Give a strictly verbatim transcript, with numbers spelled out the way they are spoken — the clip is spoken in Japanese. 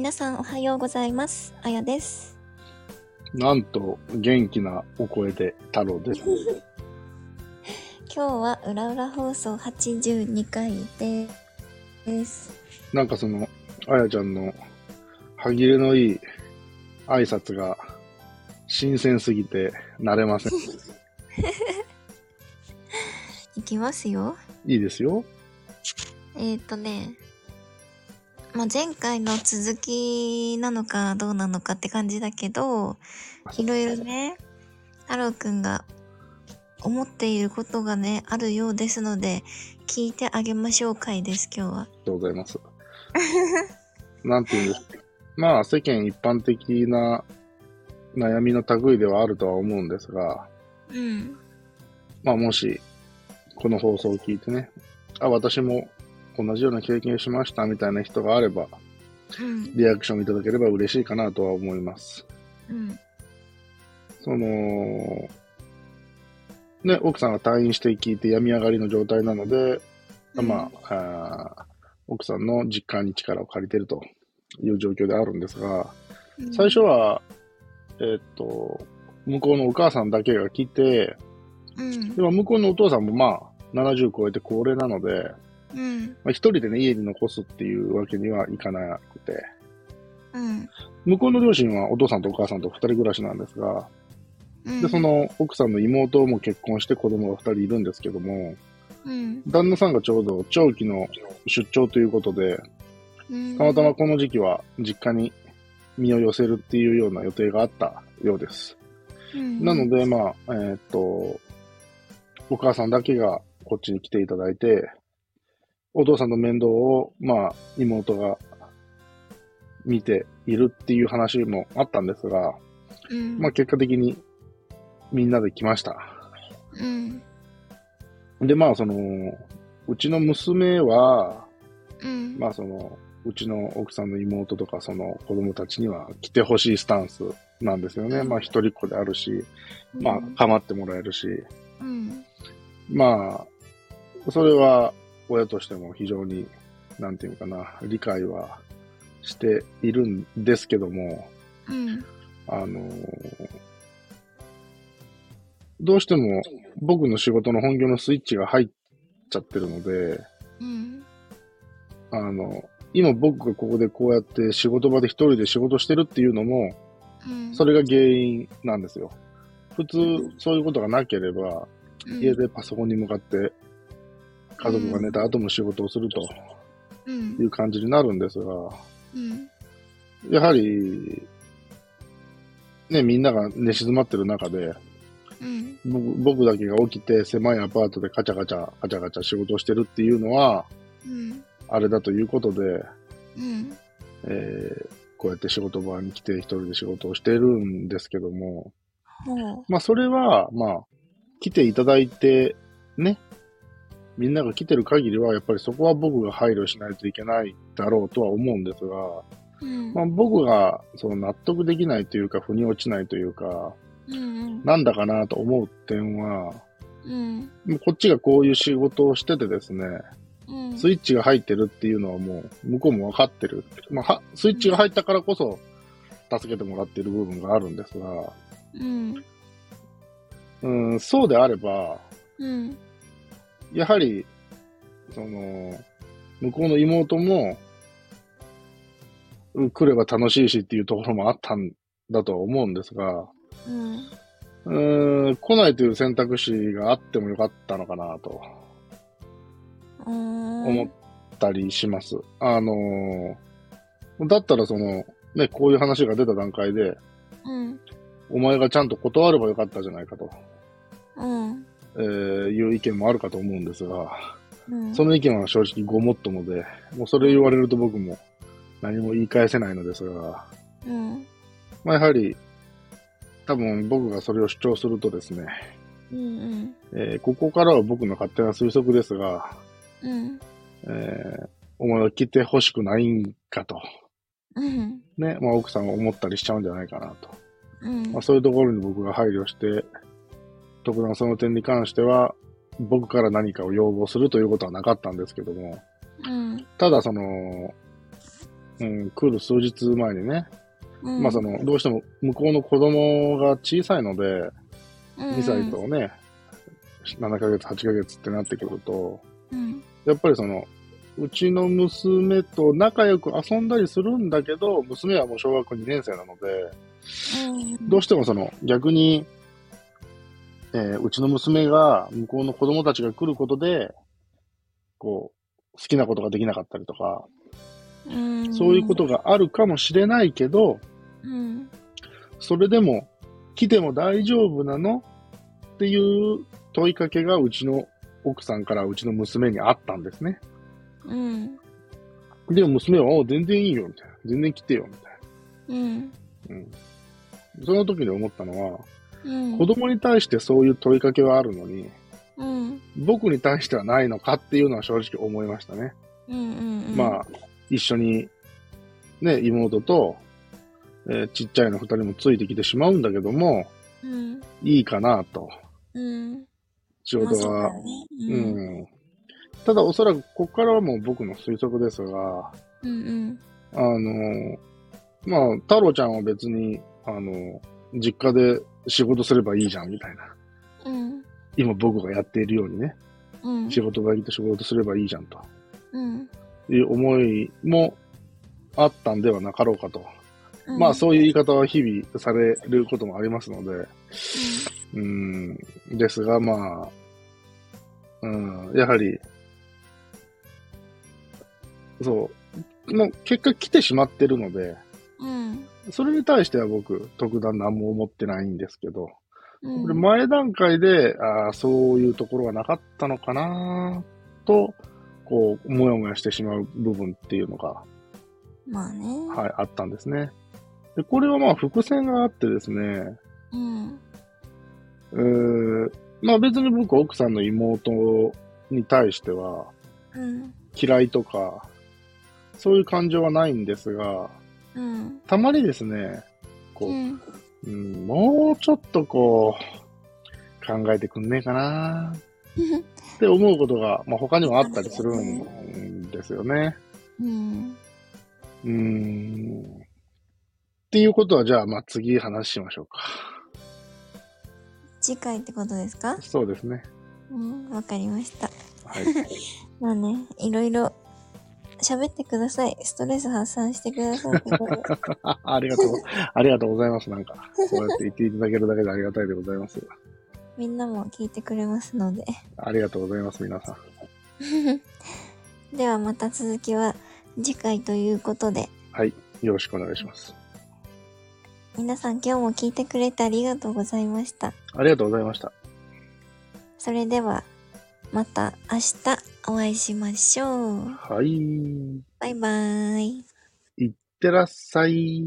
皆さんおはようございます。あやです。なんと元気なお声で太郎です。今日はうらうら放送はちじゅうにかいです。なんかそのあやちゃんの歯切れのいい挨拶が新鮮すぎて慣れません。いきますよ。いいですよ。えっとね、まあ、前回の続きなのかどうなのかって感じだけど、いろいろね太郎くんが思っていることがねあるようですので、聞いてあげましょう回です。今日はありがとうございます。なんていうんですか、まあ世間一般的な悩みの類ではあるとは思うんですが、うん、まあもしこの放送を聞いてね、あ、私も同じような経験しましたみたいな人があれば、うん、リアクションいただければ嬉しいかなとは思います、うん、そのね、奥さんが退院して聞いて病み上がりの状態なので、うん、まあ、あ、奥さんの実家に力を借りているという状況であるんですが、うん、最初は、えー、っと向こうのお母さんだけが来て、うん、でも向こうのお父さんもまあななじゅう超えて高齢なので、うん、まあ、一人でね家に残すっていうわけにはいかなくて、うん、向こうの両親はお父さんとお母さんと二人暮らしなんですが、でその奥さんの妹も結婚して子供がふたりいるんですけども、うん、旦那さんがちょうど長期の出張ということで、うん、たまたまこの時期は実家に身を寄せるっていうような予定があったようです、うん、なのでまあえー、っとお母さんだけがこっちに来ていただいて、お父さんの面倒をまあ妹が見ているっていう話もあったんですが、うん、まあ結果的にみんなで来ました。うん、でまあそのうちの娘は、うん、まあそのうちの奥さんの妹とかその子供たちには来てほしいスタンスなんですよね。うん、まあ一人っ子であるし、うん、まあ構ってもらえるし、うん、まあそれは親としても非常になんていうかな理解はしているんですけども、うん、あのー。どうしても僕の仕事の本業のスイッチが入っちゃってるので、うん、あの今僕がここでこうやって仕事場で一人で仕事してるっていうのも、うん、それが原因なんですよ。普通、うん、そういうことがなければ、うん、家でパソコンに向かって家族が寝た後も仕事をするという感じになるんですが、うんうん、やはりねみんなが寝静まってる中で、うん、僕だけが起きて狭いアパートでカチャカチャカチャカチャ仕事をしてるっていうのは、うん、あれだということで、うん、えー、こうやって仕事場に来て一人で仕事をしてるんですけども、うん、まあそれはまあ来ていただいてね、みんなが来てる限りはやっぱりそこは僕が配慮しないといけないだろうとは思うんですが、うん、まあ僕がその納得できないというか腑に落ちないというか。なんだかなと思う点は、うん、もうこっちがこういう仕事をしててですね、うん、スイッチが入ってるっていうのはもう向こうも分かってる、まあ、スイッチが入ったからこそ助けてもらってる部分があるんですが、うんうん、そうであれば、うん、やはりその向こうの妹も来れば楽しいしっていうところもあったんだとは思うんですが、うん、うーん来ないという選択肢があってもよかったのかなと思ったりします。あのー、だったらその、ね、こういう話が出た段階で、うん、お前がちゃんと断ればよかったじゃないかと、うん、えー、いう意見もあるかと思うんですが、うん、その意見は正直ごもっともで、もうそれ言われると僕も何も言い返せないのですが、うん、まあやはり多分僕がそれを主張するとですね、うんうん、えー、ここからは僕の勝手な推測ですが、うん、えー、お前は来てほしくないんかと、うんね、まあ、奥さんは思ったりしちゃうんじゃないかなと、うん、まあ、そういうところに僕が配慮して、特段その点に関しては僕から何かを要望するということはなかったんですけども、うん、ただそのうん、来る数日前にね、うん、まあそのどうしても向こうの子供が小さいので、うん、にさいとねななかげつはちかげつってなってくると、うん、やっぱりそのうちの娘と仲良く遊んだりするんだけど、娘はもう小学校にねん生なので、うん、どうしてもその逆に、えー、うちの娘が向こうの子供たちが来ることでこう好きなことができなかったりとか、うん、そういうことがあるかもしれないけど、うん、それでも来ても大丈夫なのっていう問いかけがうちの奥さんからうちの娘にあったんですね。うん、でも娘は全然いいよみたいな、全然来てよみたいな、うんうん、その時に思ったのは、うん、子供に対してそういう問いかけはあるのに、うん、僕に対してはないのかっていうのは正直思いましたね、うんうんうん、まあ一緒にね妹と、えー、ちっちゃいの二人もついてきてしまうんだけども、うん、いいかなと、うん、仕事は、まあそうだね、うんうん、ただおそらくここからはもう僕の推測ですが、うんうん、あのまあ太郎ちゃんは別にあの実家で仕事すればいいじゃんみたいな、うん、今僕がやっているようにね、うん、仕事がいいと仕事すればいいじゃんと、うん、いう思いもあったんではなかろうかと、うん、まあそういう言い方は日々されることもありますので、うん、うーんですがまあ、うん、やはりそうもう結果来てしまってるので、うん、それに対しては僕特段何も思ってないんですけど、うん、これ前段階であそういうところはなかったのかなとこうもやもやしてしまう部分っていうのが、まあね、はい、あったんですね。でこれはまあ伏線があってですね、うん、えー、まあ別に僕奥さんの妹に対しては、うん、嫌いとかそういう感情はないんですが、うん、たまにですねこう、うんうん、もうちょっとこう考えてくんねえかなって思うことが、まあ、他にもあったりするんですよね、うん、うーんっていうことはじゃあ、まあ、次話しましょうか。次回ってことですか？そうですね、うん、わかりました、はい、まあねいろいろ喋ってください。ストレス発散してください。ありがとう。ありがとうございます。なんか、そうやって言っていただけるだけでありがたいでございます。みんなも聞いてくれますので。ありがとうございます、皆さん。ではまた続きは次回ということで。はい。よろしくお願いします。皆さん今日も聞いてくれてありがとうございました。ありがとうございました。それでは、また明日。お会いしましょう。はい。バイバイ。いってらっしゃい。